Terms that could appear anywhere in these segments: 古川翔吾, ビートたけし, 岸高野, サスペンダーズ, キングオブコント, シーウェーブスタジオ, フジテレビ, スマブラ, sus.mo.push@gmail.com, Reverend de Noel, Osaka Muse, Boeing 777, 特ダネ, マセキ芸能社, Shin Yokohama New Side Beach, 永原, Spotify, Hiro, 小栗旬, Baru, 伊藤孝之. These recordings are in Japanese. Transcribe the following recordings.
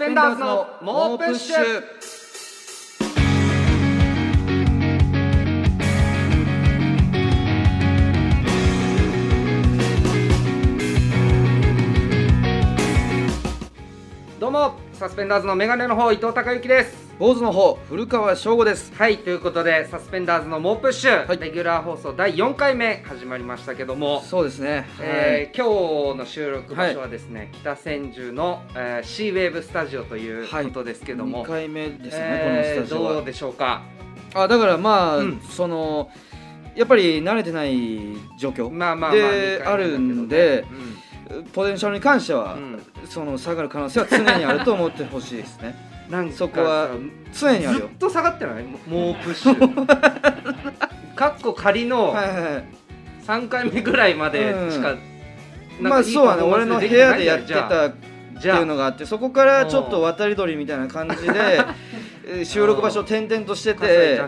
ペンダーズの猛プッシュ。どうもサスペンダーズのメガネの方伊藤孝之です。坊主の方古川翔吾です。はい、ということでサスペンダーズの猛プッシュ、はい、レギュラー放送第4回目始まりましたけども、そうですね、今日の収録場所はですね、はい、北千住の、シーウェーブスタジオということですけども、はい、2回目ですね、このスタジオはどうでしょうか。あ、だからまあ、うん、そのやっぱり慣れてない状況であるんで、ポテンシャルに関しては、うん、その下がる可能性は常にあると思ってほしいですね。なんかそこは常にあるよ。ずっと下がってない？猛プッシュ。かっこ仮の3回目ぐらいまでしか、まあそうはね、俺の部屋でやってたっていうのがあって、そこからちょっと渡り鳥みたいな感じで収録場所を転々としてて、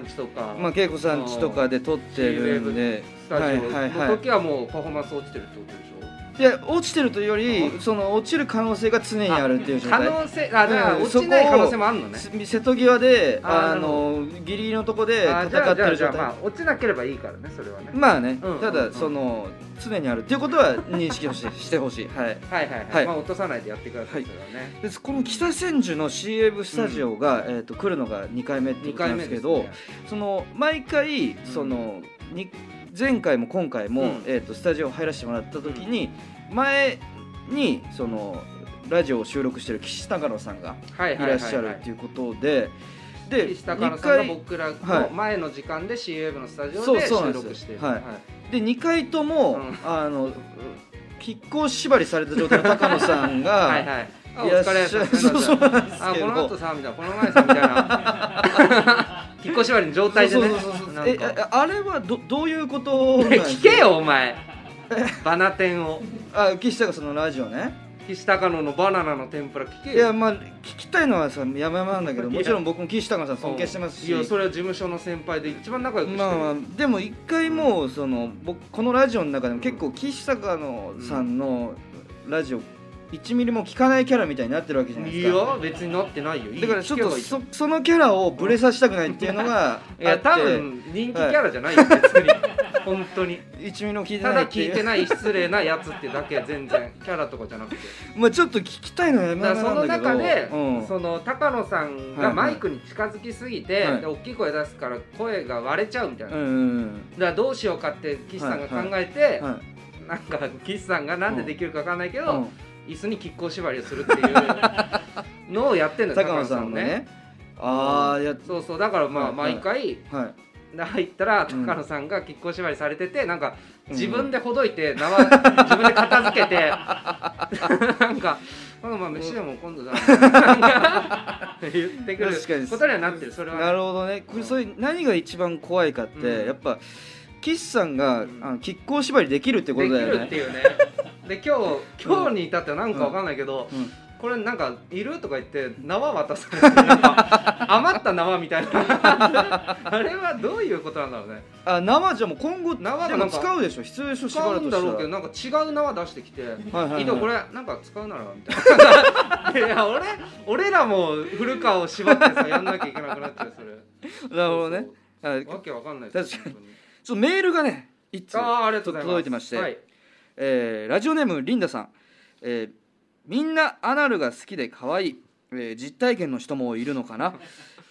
まあ恵子さん家とかで撮ってるんで、スタジオの時はもうパフォーマンス落ちてるってことでしょ？いや、落ちてるというより、その落ちる可能性が常にあるっていう状態。可能性、あ、だから落ちない可能性もあるのね。瀬戸際で、ギリギリのとこで戦ってる状態。まあ落ちなければいいからね、それはね。まあね、ただその常にあるっていうことは認識をしてほしい。はいはいはい。まあ落とさないでやってください。この北千住の CF スタジオが来るのが2回目ってことなんですけど、その毎回その前回も今回も、スタジオ入らせてもらった時に、前にそのラジオを収録してる岸高野さんがいらっしゃるっていうことで、岸高野さんが僕らの前の時間で CF のスタジオで収録してる。で2回ともきっこ縛りされた状態の高野さんが。はいはい、お疲れ様です。あ、この後さみたいな、この前さみたいな、引っ越し割りの状態でね。あれはどういうことなんですか？聞けよお前、バナテンを。あ、岸高さんのラジオね、岸高野のバナナの天ぷら聞けよ。いや、まあ聞きたいのはさ、やまやまなんだけど、もちろん僕も岸高野さん尊敬してますし、いや、それは事務所の先輩で一番仲良くしてる。まあでも一回もう、その僕このラジオの中でも結構岸高野さんのラジオ1ミリも聞かないキャラみたいになってるわけじゃないですか。いや、別になってないよ。だからちょっと そのキャラをブレさせたくないっていうのがあって。いや、多分人気キャラじゃないよ、別に。本当に1ミリも聞いてないっていう、ただ聞いてない失礼なやつってだけ、全然キャラとかじゃなくて。まあちょっと聞きたいのはやめられないんだけど、その中で、その高野さんがマイクに近づきすぎて、大きい声出すから声が割れちゃうみたいな、だからどうしようかって岸さんが考えて、なんか岸さんがなんでできるかわかんないけど、椅子に亀甲縛りをするっていうのをやってんだよ、高野さんね。ああ、やっ、そうそう、だからまあ毎回入ったら高野さんが亀甲縛りされてて、なんか自分でほどいて、縄自分で片付けて、なんか「まあ飯でも今度だ」って言ってくることにはなってる。それはなるほどね。これ、それ何が一番怖いかって、やっぱ岸さんが亀甲縛りできるってことだよね。できるっていうね。で、今日に至ってはなんかわかんないけど、これなんかいるとか言って縄渡されて、余った縄みたいな。あれはどういうことなんだろうね。あ、縄じゃもう今後縄でも使うでしょ、必要でしょ、縛るとしたら。使うんだろうけど、なんか違う縄出してきて、井戸これなんか使うならみたいな。いや、俺らも古川を縛ってさ、やんなきゃいけなくなっちゃう、それ。なるほどね。わけわかんないです。確かに。そう、メールがね、一通届いてまして、ラジオネームリンダさん、みんなアナルが好きで可愛い、実体験の人もいるのかな。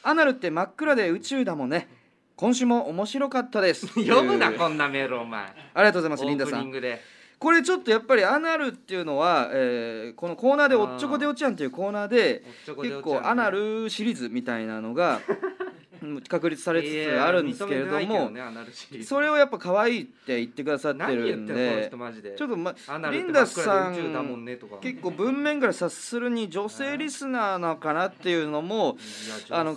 アナルって真っ暗で宇宙だもんね。今週も面白かったです。読むな、こんなメールお前。ありがとうございます、リンダさん。これちょっとやっぱりアナルっていうのは、このコーナーでおっちょこでおちゃんっていうコーナーで結構アナルシリーズみたいなのが確立されつつあるんですけれども、それをやっぱ可愛いって言ってくださってるんで、ちょっとまリンダさん結構文面から察するに女性リスナーなのかなっていうのも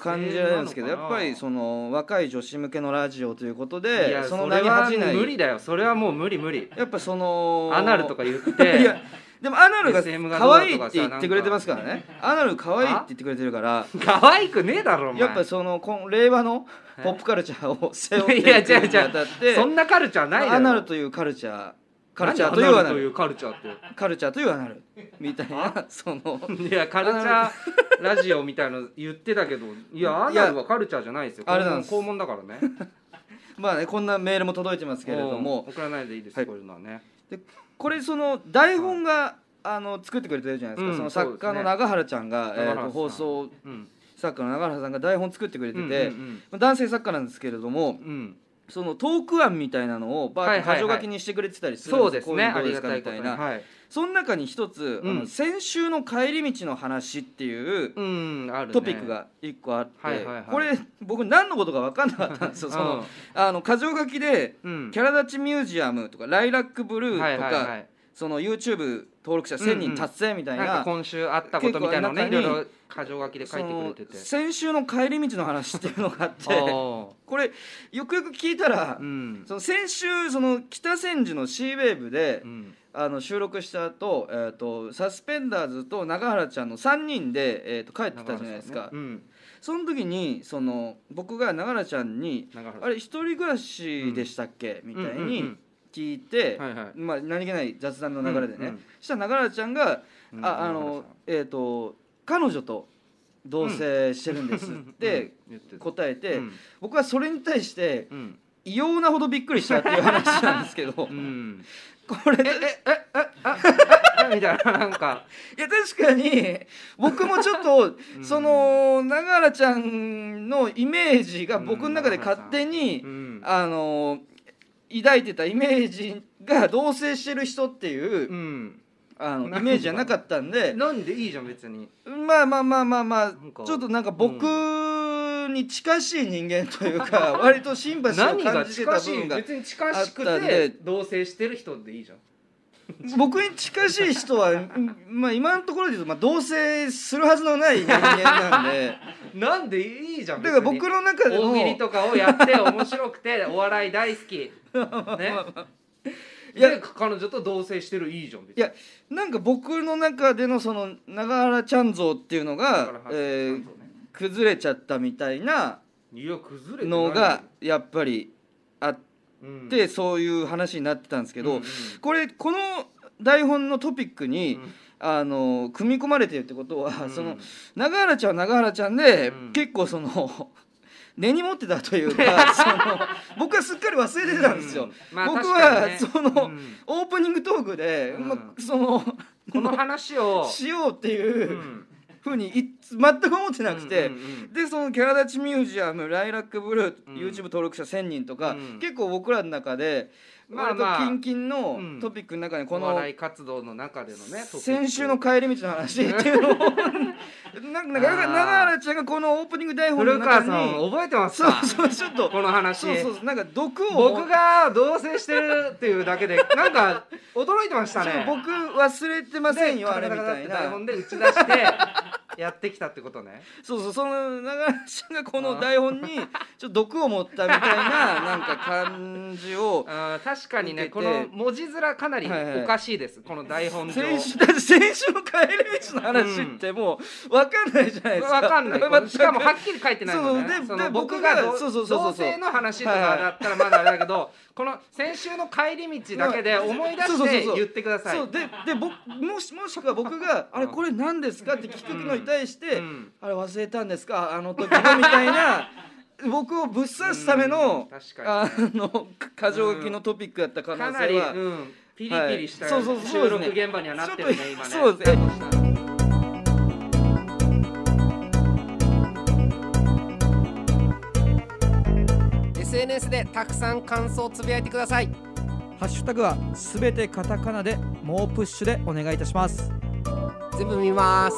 感じられるんですけど、やっぱりその若い女子向けのラジオということで、その何恥じない、無理だよ、それはもう無理。やっぱそのアナルとか言って。いやでもアナルが可愛いって言ってくれてますからね。アナル可愛いって言ってくれてるから、可愛くねえだろお前。やっぱその令和のポップカルチャーを背負っていくにあたって、そんなカルチャーないだろ。アナルというカルチャーカルチャーというアナルというカルチャーってカルチャーというアナルみたいなそのいやカルチャーラジオみたいなの言ってたけどいやアナルはカルチャーじゃないですよ。あれなんです、肛門だからねまあね、こんなメールも届いてますけれども送らないでいいです、はい、こういうのはね。でこれその台本が作ってくれてるじゃないですか、うん、その作家の永原ちゃんが、放送作家の永原さんが台本作ってくれてて、男性作家なんですけれども、うん、そのトーク案みたいなのをバーッと箇条書きにしてくれてたりするんです。そうですね、ありがたいことに、はい、その中に一つ、うん、先週の帰り道の話っていうトピックが一個あって、これ僕何のことか分かんなかったんですよその箇条書きで、うん、キャラ立ちミュージアムとかライラックブルーとか、その YouTube 登録者1000人達成みたい な、うん、なんか今週あったことみたいなのね、いろいろ箇条書きで書いてくれてて、先週の帰り道の話っていうのがあってこれよくよく聞いたら、うん、その先週その北千住の C ウェーブで、うん、収録した後、サスペンダーズと永原ちゃんの3人で、帰ってたじゃないですか、ね、うん、その時にその僕が永原ちゃんにあれ一人暮らしでしたっけ、うん、みたいに、聞いて、まあ、何気ない雑談の流れでね、そしたら永原ちゃんが彼女と同棲してるんですって答えて、僕はそれに対して、異様なほどびっくりしたっていう話なんですけど、うん、これみたいな、なんかいや確かに僕もちょっとその永原ちゃんのイメージが僕の中で勝手に、抱いてたイメージが同棲してる人っていう、イメージじゃなかったんで。なんでいいじゃん別に。まあまあまあまあまあ、ちょっとなんか僕に近しい人間というか、割とシンパシーを感じてた部分があったんで。別に近しくて同棲してる人でいいじゃん僕に近しい人は、まあ、今のところで言うと、まあ、同棲するはずのない人間なんでなんでいいじゃん別に。だから僕の中でも大喜利とかをやって面白くてお笑い大好き、ね、いや彼女と同棲してるいいじゃん別に。いやなんか僕の中でのその永原ちゃん像っていうのが、崩れちゃったみたいなのがやっぱりあって。でそういう話になってたんですけど、この台本のトピックに、組み込まれてるってことは、その永原ちゃんは永原ちゃんで、結構その根に持ってたというかその僕はすっかり忘れてたんですよ、僕はその、オープニングトークで、そのこの話をしようっていう。ふうに全く思ってなくて、でそのキャラ立ちミュージアム、ライラックブルー、YouTube 登録者1000人とか、結構僕らの中で、割とキンキンのトピックの中にこのお笑い活動の中でのね、先週の帰り道の話っていうのをなんか永原ちゃんがこのオープニング台本の中に、古川さん覚えてますか？そうちょっとこの話、そうなんか毒を僕が同棲してるっていうだけでなんか驚いてましたね。僕忘れてませんよあれみたいな台本で打ち出して。やってきたってことね。そうその永原ちゃんがこの台本にちょっと毒を持ったみたいななんか感じを確かにね、この文字面かなりおかしいです、この台本上。先週の帰り道の話ってもう分かんないじゃないですか。分かんない、しかもはっきり書いてないのね。その僕が同性の話とかだったらまだあれだけど、この先週の帰り道だけで思い出して言ってください。でもしくは僕があれこれ何ですかって聞くのに対して、あれ忘れたんですかあの時のみたいな僕をぶっ刺すための箇条書きのトピックだった可能性は、ピリピリした収録現場にはなってるね今ね。そうですね。SNS でたくさん感想をつぶやいてください。ハッシュタグはすべてカタカナでもうプッシュでお願いいたします。全部見ます。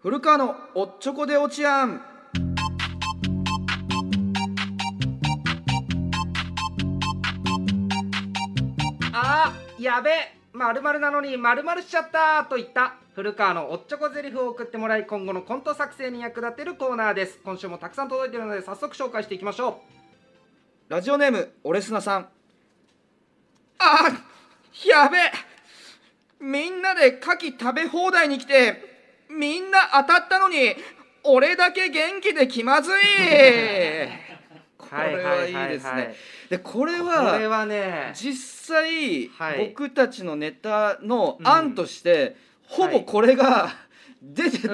古川のおっちょこでおちやん。あーやべえ、〇〇なのに〇〇しちゃったといった古川のおっちょこゼリフを送ってもらい、今後のコント作成に役立てるコーナーです。今週もたくさん届いているので早速紹介していきましょう。ラジオネームオレスナさん。あーやべえ、みんなでカキ食べ放題に来てみんな当たったのに俺だけ元気で気まずいはいはいはいはい。でこれはね、実際、はい、僕たちのネタの案として、うん、ほぼこれが出て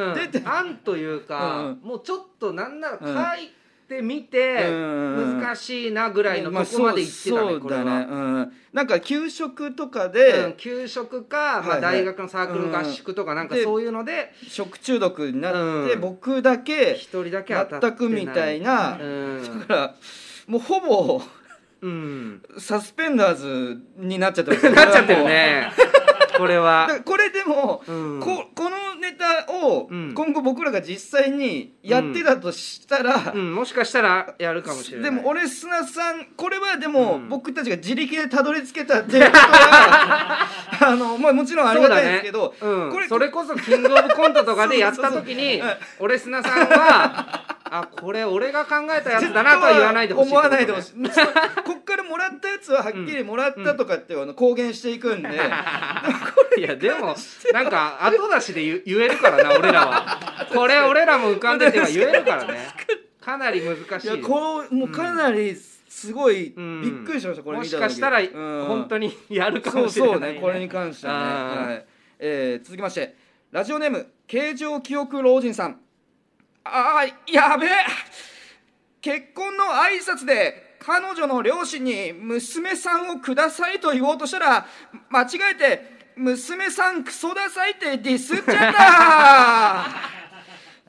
案というか、うん、もうちょっとなんなら書いてみて、うん、難しいなぐらいのとこまでいってたね、これは。うん、なんか給食とかで、うん、給食か、まあ、大学のサークル合宿とかなんかそういうので食中毒になって、うん、僕だけ一人だけ当たってないみたいな、うん、だからもうほぼ、うん、サスペンダーズになっちゃってるなっちゃってるねこれは。これでも、うん、このネタを今後僕らが実際にやってたとしたら、うんうん、もしかしたらやるかもしれない。でも俺砂さん、これはでも僕たちが自力でたどり着けたっていうことはまあ、もちろんありがたいですけど、うん、それこそキングオブコントとかでやった時に俺砂さんはあ、これ俺が考えたやつだなとは言わないでほしい、ね、思わないでほしいこっからもらったやつははっきりもらったとかって公言していくんで、うん、いやでもなんか後出しで言えるからな俺らはこれ俺らも浮かんでては言えるからね。かなり難しい。いやこうもうかなりすごい、うん、びっくりしましたこれ見た時。もしかしたら、うん、本当にやるかもしれない、ね、そうそうね、これに関してはね、はい、続きましてラジオネーム形状記憶老人さん。あーやべえ、結婚の挨拶で彼女の両親に娘さんをくださいと言おうとしたら間違えて娘さんクソダサいってディスっちゃった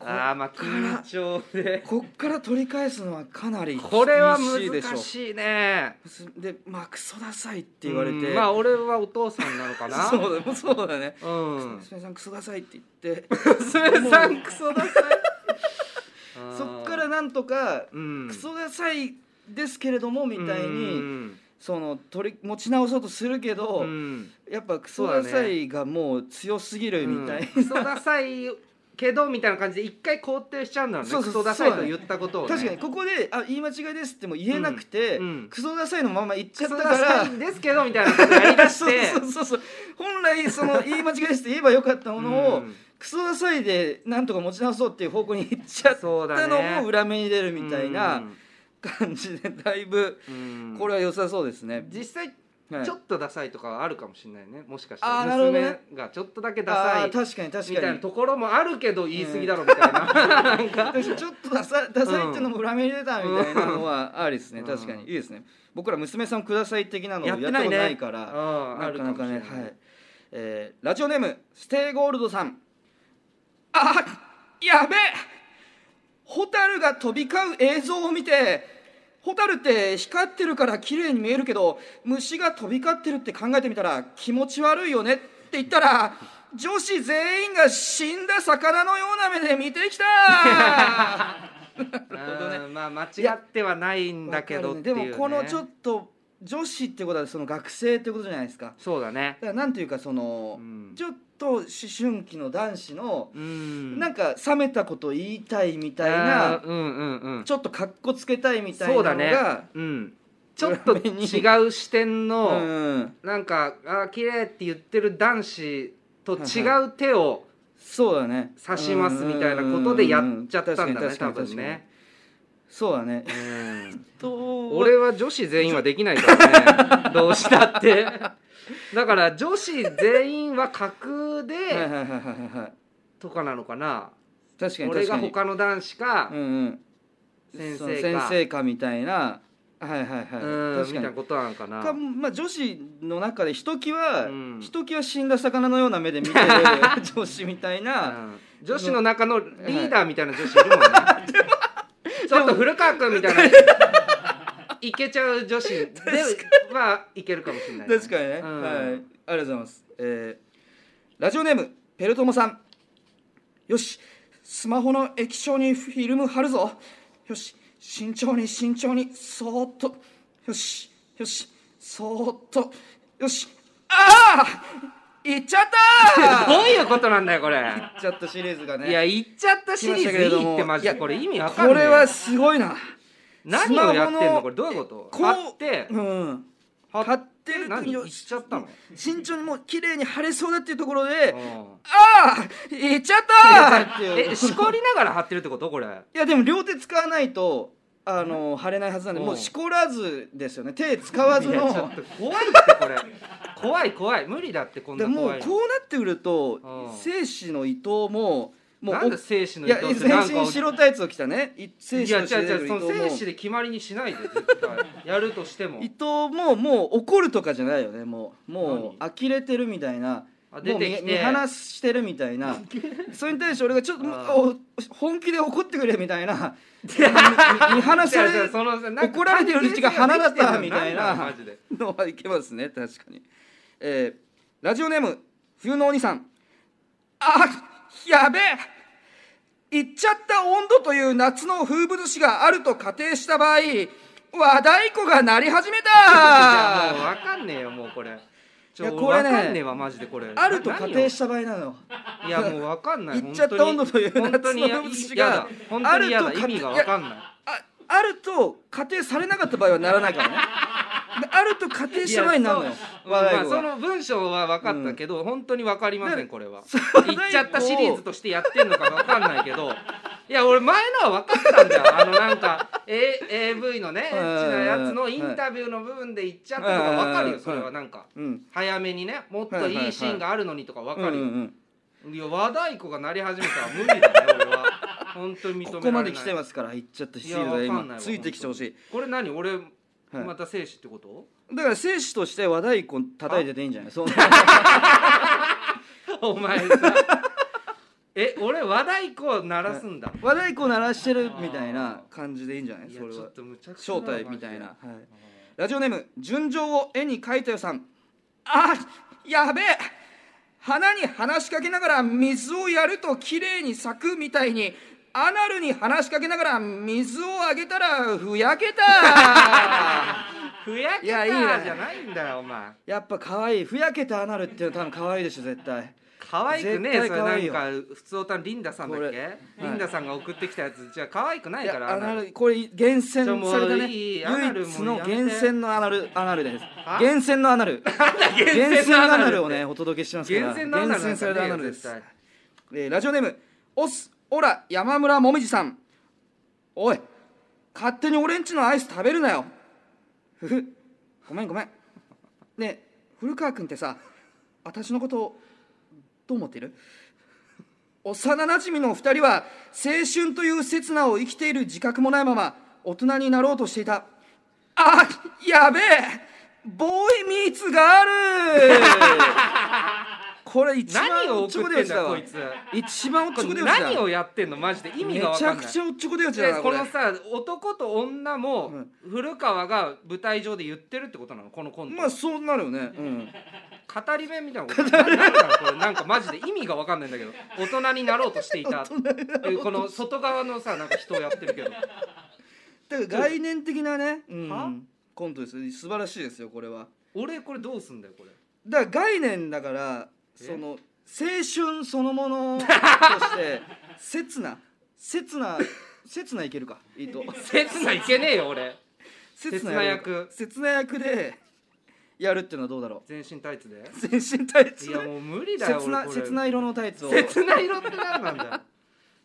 あーまあ緊張でこっから取り返すのはかなり厳しいでしょ。これは難しいね。でまあクソダサいって言われて、まあ俺はお父さんなのかなそうだね、うん、娘さんクソダサいって言って娘さんクソダサいそっからなんとか、うん、クソダサいですけれどもみたいに、うん、その持ち直そうとするけど、うん、やっぱクソダサいがもう強すぎるみたいな、うん、クソダサいけどみたいな感じで一回肯定しちゃうんだろうね。そうそうそう、クソダサいと言ったことを、ね、確かにここであ言い間違いですっても言えなくて、うんうん、クソダサいのまま言っちゃったからクソダサいんですけどみたいなことやりだしてそう本来その言い間違いですって言えばよかったものを、うんクソダサいでなんとか持ち直そうっていう方向に行っちゃったのも裏目に出るみたいな感じでだいぶこれは良さそうですね。実際ちょっとダサいとかはあるかもしれないね。もしかしたら娘がちょっとだけダサいみたいなところもあるけど言い過ぎだろみたいなちょっとダサいっていうのも裏目に出たみたいなのはありですね。確かにいいですね。僕ら娘さんください的なのをやってないからなかなかね。ラジオネームステイゴールドさん。あやべえ、ホタルが飛び交う映像を見て、ホタルって光ってるから綺麗に見えるけど虫が飛び交ってるって考えてみたら気持ち悪いよねって言ったら女子全員が死んだ魚のような目で見てきたなるほどね。まあ間違ってはないんだけどっていう、ね、でもこのちょっと女子ってことはその学生ってことじゃないですか。そうだね。だからなんていうかその、うん、ちょっと思春期の男子の、うん、なんか冷めたこと言いたいみたいな、うんうんうん、ちょっとかっこつけたいみたいなのが、そうだね、うん、ちょっと違う視点の、うん、なんかあ綺麗って言ってる男子と違う手を差しますみたいなことでやっちゃったんだね、うんうん、多分ね。そうだね、俺は女子全員はできないからねどうしたってだから女子全員は架空でとかなのかな。確かに俺が他の男子か、うんうん、先生かみたいな、はいはいはい、確かにみたいなことなのかなか、まあ、女子の中でひときわ死んだ魚のような目で見てる女子みたいな、うん、女子の中のリーダーみたいな女子いるもんねちょっと古川君みたいなイケちゃう女子ではいけるかもしれない、ね、確かにね、うん、はい、ありがとうございます、ラジオネームペルトモさん。よし、スマホの液晶にフィルム貼るぞ。よし、慎重にそーっと、よしそーっと、よし、ああ行っちゃったどういうことなんだよこれ。行っちゃったシリーズがね、いや行っちゃったシリーズいいってマジでこれ意味わかんない。これはすごいな。何をやってんのこれ、どういうこと。貼って、うん、貼ってる時に行っちゃったの。慎重にもう綺麗に貼れそうだっていうところで、ああ行っちゃったってしこりながら貼ってるってことこれ。いやでも両手使わないと貼れないはずなんで、もうしこらずですよね、手使わずの。怖いってこれ怖い怖い、無理だってこんな怖い。でもこうなってくると精子の伊藤もなんだ、精子の伊藤ってなんか全身白タイツを着たね、精子の伊藤も。いや違う違う、その精子で決まりにしないで絶対やるとしても伊藤ももう怒るとかじゃないよね、もう呆れてるみたいな、もう見放してるみたいなそれに対して俺がちょっと本気で怒ってくれみたいな見放され怒られてるうちが花だったみたいなのはいけますね、確かに。ラジオネーム冬のお兄さん。あ、やべえ、いっちゃった温度という夏の風物詩があると仮定した場合、和太鼓が鳴り始めた。もう分かんねえよ、もうこれ。いやこれね、わかんねえわマジでこれ。あると仮定した場合なの。いやもうわかんない。いっちゃった温度という夏の風物詩があると意味がわかんない。あると仮定されなかった場合はならないからね。あると仮定した場合になるのよ。まあその文章は分かったけど、本当にわかりませんこれは。いっちゃったシリーズとしてやってんのかわかんないけど。いや俺前のは分かったんだよ、なんか AV のねエッチなやつのインタビューの部分で言っちゃったとか分かるよ、それはなんか早めにね、もっといいシーンがあるのにとか分かるよ。いや和太鼓が鳴り始めたら無理だね俺は、本当に認められない。ここまで来てますから言っちゃったシリーズは今ついてきてほしい。これ何、俺また精子ってこと？だから精子として和太鼓叩いてていいんじゃない？お前さ俺和太鼓を鳴らすんだ、和太鼓を鳴らしてるみたいな感じでいいんじゃない？それは正体みたいな。ラジオネーム純情を絵に描いたよさん。あ、やべえ、花に話しかけながら水をやるときれいに咲くみたいに、アナルに話しかけながら水をあげたらふやけたふやけたじゃないんだよお前。やっぱ可愛い、ふやけたアナルっていうの多分可愛いでしょ絶対。可愛くねえ、それなんか普通おたんリンダさんだっけ、リンダさんが送ってきたやつじゃ可愛くないから。これ厳選されたね、唯一の厳選のアナルです。厳選のアナル、厳選のアナルをねお届けしますから、厳選されたアナルです。ラジオネームオスオラ山村もみじさん。おい、勝手に俺んちのアイス食べるなよ。ふふ、ごめんごめん。ねえ古川君ってさ、私のことをどう思ってる？幼なじみの二人は青春という刹那を生きている自覚もないまま大人になろうとしていた。あ、やべえ、ボーイミーツがあるこれ一番おっちょこでやつだわ、一番おっちょこでやつだ。何をやってんのマジで意味が分かんない。めちゃくちゃおっちょこでやつだなこれ。このさ、男と女も古川が舞台上で言ってるってことなのこのコント。まあそうなるよね、うん語り部みたいなこと。なんかマジで意味が分かんないんだけど、大人になろうとしていたこの外側のさ、なんか人をやってるけど、だから概念的なねコントです。素晴らしいですよこれは。俺これどうすんだよこれ。だから概念だから、その青春そのものとして刹那いけるかいいと。刹那いけねえよ俺。刹那役でやるっていうのはどうだろう。全身タイツで。全身タイツ。いやもう無理だよ。刹那色のタイツを。刹那色って何なんだよ。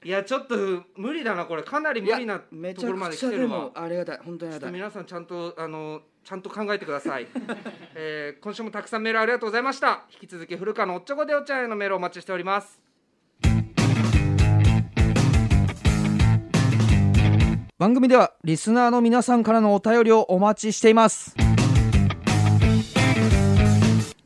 いやちょっと無理だなこれ、かなり無理なところまで来てるわ。ありがたい、本当にありがたい。皆さんちゃんとちゃんと考えてください、今週もたくさんメールありがとうございました。引き続き古川のおっちょこでお茶へのメールをお待ちしております。番組ではリスナーの皆さんからのお便りをお待ちしています。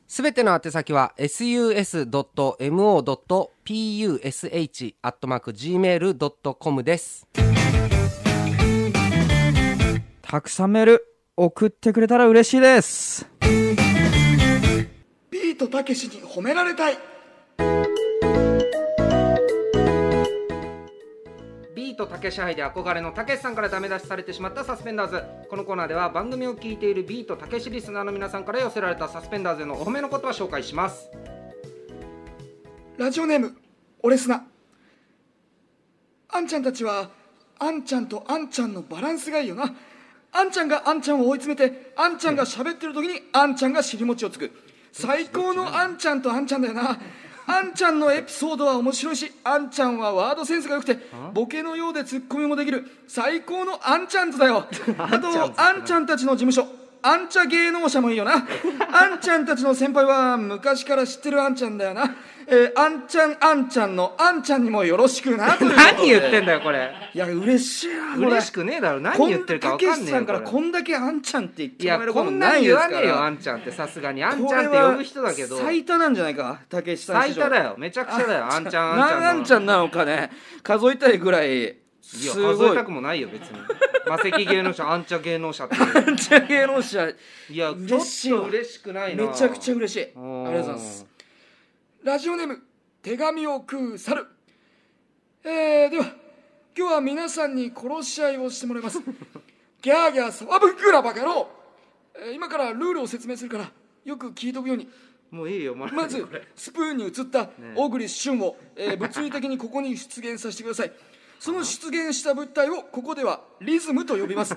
すべての宛先は sus.mo.push@gmail.com です。たくさんメール送ってくれたら嬉しいです。ビートたけしに褒められたい。ビートたけし杯で憧れのたけしさんからダメ出しされてしまったサスペンダーズ。このコーナーでは番組を聞いているビートたけしリスナーの皆さんから寄せられたサスペンダーズへのお褒めの言葉を紹介します。ラジオネーム俺すな。あんちゃんたちはあんちゃんとあんちゃんのバランスがいいよな。あんちゃんがあんちゃんを追い詰めて、あんちゃんが喋ってる時にあんちゃんが尻餅をつく。最高のあんちゃんとあんちゃんだよなあんちゃんのエピソードは面白いし、あんちゃんはワードセンスが良くてボケのようでツッコミもできる最高のあんちゃんズだよ。あとあんちゃんたちの事務所あんちゃ芸能者もいいよな。あんちゃんたちの先輩は昔から知ってるあんちゃんだよな。あんちゃんあんちゃんのあんちゃんにもよろしくなということで。何言ってんだよこれ。いや嬉しいな。嬉しくねえだろ。何言ってるか分かんねえよ。たけしさんからこんだけあんちゃんって言ってもらえることないですから。いやこんなん言わねえよあんちゃんって。さすがにあんちゃんって呼ぶ人だけど最多なんじゃないか。たけしさん最多だよ。めちゃくちゃだよ。あんちゃんあんちゃんなんあんちゃんなのかね。数えたいぐらい。いや数えたくもないよ別に。マセキ芸能者あんちゃ芸能者ってあんちゃ芸能者。いやちょっと嬉しくないな。めちゃくちゃ嬉しい。ありがとうございます。ラジオネーム手紙を食う猿。では今日は皆さんに殺し合いをしてもらいます。ギャーギャー騒ぶくらバカ野郎。今からルールを説明するからよく聞いとくように。もういいよ。まずスプーンに映った小栗旬を、物理的にここに出現させてください。その出現した物体をここではリズムと呼びます。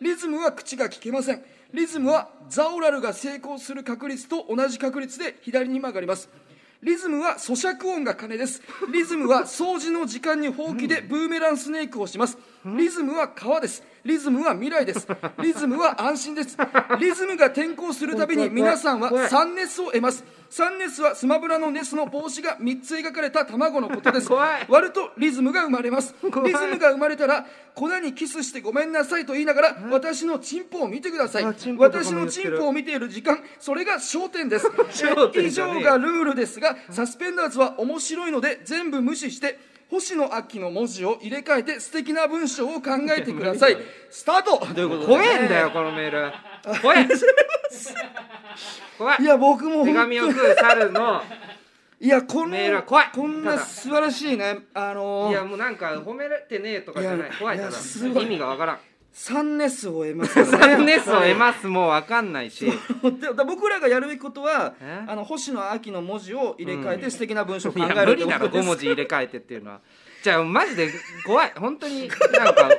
リズムは口が聞けません。リズムはザオラルが成功する確率と同じ確率で左に曲がります。リズムは咀嚼音が鐘です。リズムは掃除の時間にほうきでブーメランスネークをします。リズムは川です。リズムは未来です。リズムは安心です。リズムが転校するたびに皆さんは3ネスを得ます。3ネスはスマブラのネスの帽子が3つ描かれた卵のことです。割るとリズムが生まれます。リズムが生まれたら粉にキスしてごめんなさいと言いながら私のチンポを見てください。私のチンポを見ている時間、それが焦点です。以上がルールですが、サスペンダーズは面白いので全部無視して星野亜紀の文字を入れ替えて素敵な文章を考えてください。スタート。怖えんだよこのメール。怖い怖い。いや僕も手紙を食う猿のいやこのメールは怖い。こんな素晴らしいね。いやもうなんか褒められてねえとかじゃない。怖い。ただ意味がわからん。3ネスを得ますからね。3ネスを得ますもう分かんないし僕らがやるべきことは星野亜紀の文字を入れ替えて素敵な文章を考えるってことです。いや無理だろ5文字入れ替えてっていうのは。じゃあマジで怖い本当になんか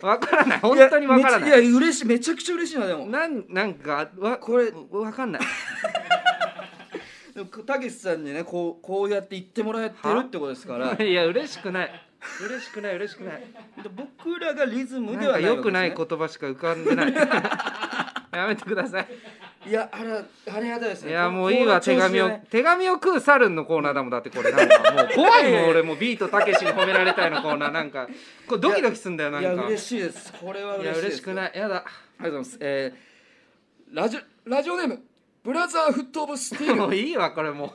分からない本当に分からない。いや嬉しいめちゃくちゃ嬉しいな。でもなんかこれ分かんないたけしさんにねこうやって言ってもらえてるってことですからいや嬉しくない嬉しくない嬉しくない僕らがリズムでは良くない言葉しか浮かんでないやめてください。いやあれやだですね。いやもういいわ。手紙を食う猿のコーナーだもん。だってこれなんかもう怖いもん。俺もビートたけしに褒められたいのコーナーなんかこれドキドキすんだよ。なんかいや嬉しいです。これは嬉しいです。いや嬉しくないやだ。ありがとうございます。ラジオネームブラザーフットオブスティール。もういいわこれもう。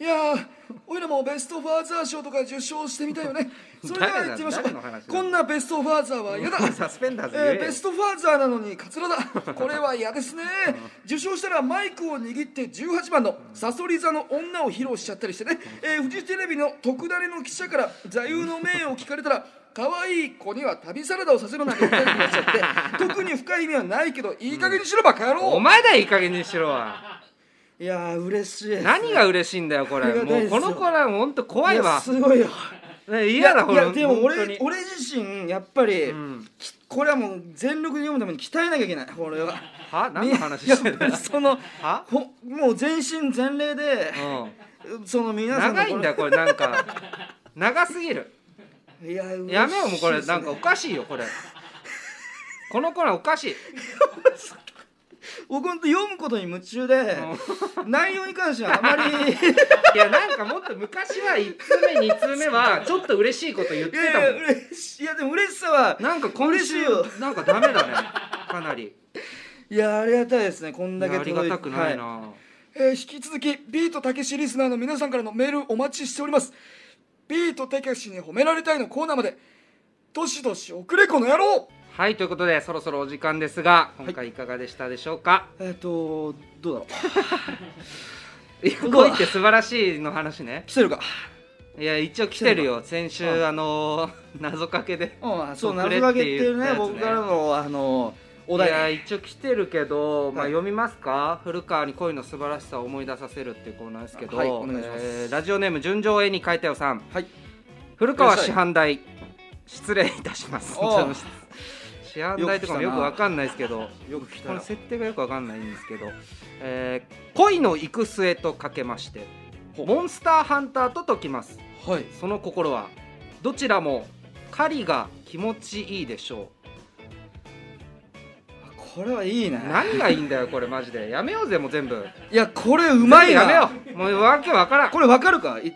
いやーおいらもベストファーザー賞とか受賞してみたいよね。それでは行ってみましょう。こんなベストファーザーは嫌だ。サスペンダーズベストファーザーなのにカツラだ。これは嫌ですね。受賞したらマイクを握って18番のサソリ座の女を披露しちゃったりしてね、フジテレビの特ダネの記者から座右の銘を聞かれたら可愛い子には旅サラダをさせるなんて答えてきましちゃって特に深い意味はないけどいい加減にしろバカ野郎。お前だいい加減にしろは。いやー嬉しいです。何が嬉しいんだよこれ。もうこの子は本当怖いわ。いやすごいよ。嫌だこれ。いやでも俺自身やっぱり、これはもう全力で読むために鍛えなきゃいけない。これは。は？何の話してるんだよ。そのもう全身全霊で、その皆さんの長いんだよこれなんか長すぎる。いや嬉しいですね。やめようもうこれなんかおかしいよこれ。この子はおかしい。僕本当読むことに夢中で内容に関してはあまりいやなんかもっと昔は1通目2通目はちょっと嬉しいこと言ってたもん。いやでも嬉しさはなんか今週なんかダメだねかなり。いやありがたいですねこんだけ届いて。ありがたくないな、引き続きビートたけしリスナーの皆さんからのメールお待ちしております。ビートたけしに褒められたいのコーナーまでどしどし送れこの野郎。はいということでそろそろお時間ですが今回いかがでしたでしょうか。どうだろう。いや恋って素晴らしいの話ね。来てるか。いや一応来てるよ。先週謎かけでそう謎かけっていうね僕からのお題。いや一応来てるけどまあ読みますか。古川に恋の素晴らしさを思い出させるっていうコーナーですけど。お願いします。ラジオネーム純情絵に描いたよさん。古川師範代失礼いたします。治安代とかもよくわかんないですけどこの設定がよくわかんないんですけど、恋の行く末とかけましてモンスターハンターと解きます、はい、その心はどちらも狩りが気持ちいいでしょう。これはいいね。何がいいんだよこれマジでやめようぜもう全部。いやこれうまいな。やめようもうわけわからん。これわかるか、一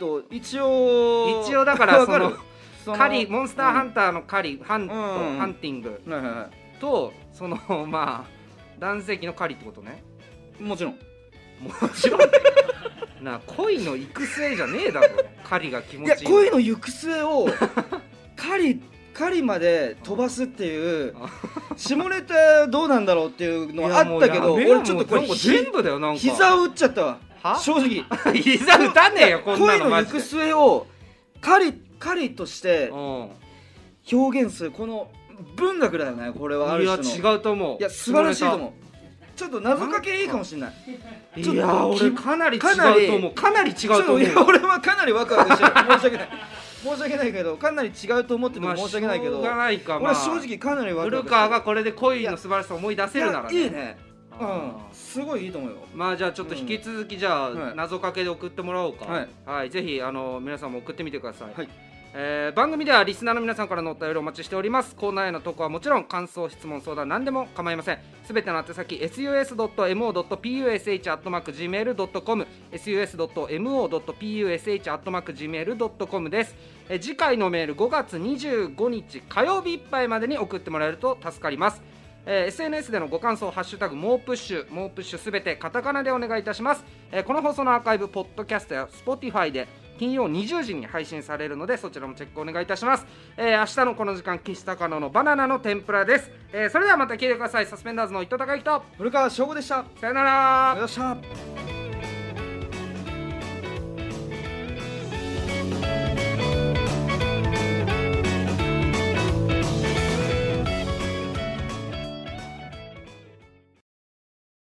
応だからその狩りモンスターハンターの狩り、うん、ハンティングとそのまあ男性器の狩りってことね。もちろんなあ恋の行く末じゃねえだろ狩りが気持ちいい。いや恋の行く末を狩りまで飛ばすっていう下ネタどうなんだろうっていうのはあったけど、俺ちょっとこれ全部だよ。なんか膝を打っちゃったわ正直膝打たねえよこんなの。恋の行く末を狩りとして表現するこの文学だよね。これはある種の。いや違うと思う。いや素晴らしいと思う。ちょっと謎かけいいかもしれない。いや俺かなり違うと思う。いや俺はかなりワクワクしてる申し訳ないけどかなり違うと思ってても申し訳ないけど、まあ、しょうがないか、まあ、俺正直かなりワクワクしてる。古川がこれで恋の素晴らしさを思い出せるならね。いいね、うん、すごいいいと思うよ。まあじゃあちょっと引き続きじゃあ、うんはい、謎かけで送ってもらおうか。はい、はい、ぜひ皆さんも送ってみてください。はい、番組ではリスナーの皆さんからのお便りをお待ちしております。コーナーへの投稿はもちろん感想、質問、相談何でも構いません。すべての宛先 sus.mo.push@gmail.com sus.mo.push@gmail.com です。次回のメール5月25日火曜日いっぱいまでに送ってもらえると助かります。SNS でのご感想ハッシュタグもうプッシュすべてカタカナでお願いいたします。この放送のアーカイブポッドキャストや Spotify で金曜20時に配信されるのでそちらもチェックお願いいたします。明日のこの時間岸高野のバナナの天ぷらです。それではまた聞いてください。サスペンダーズの伊藤孝之と古川翔吾でした。さよなら。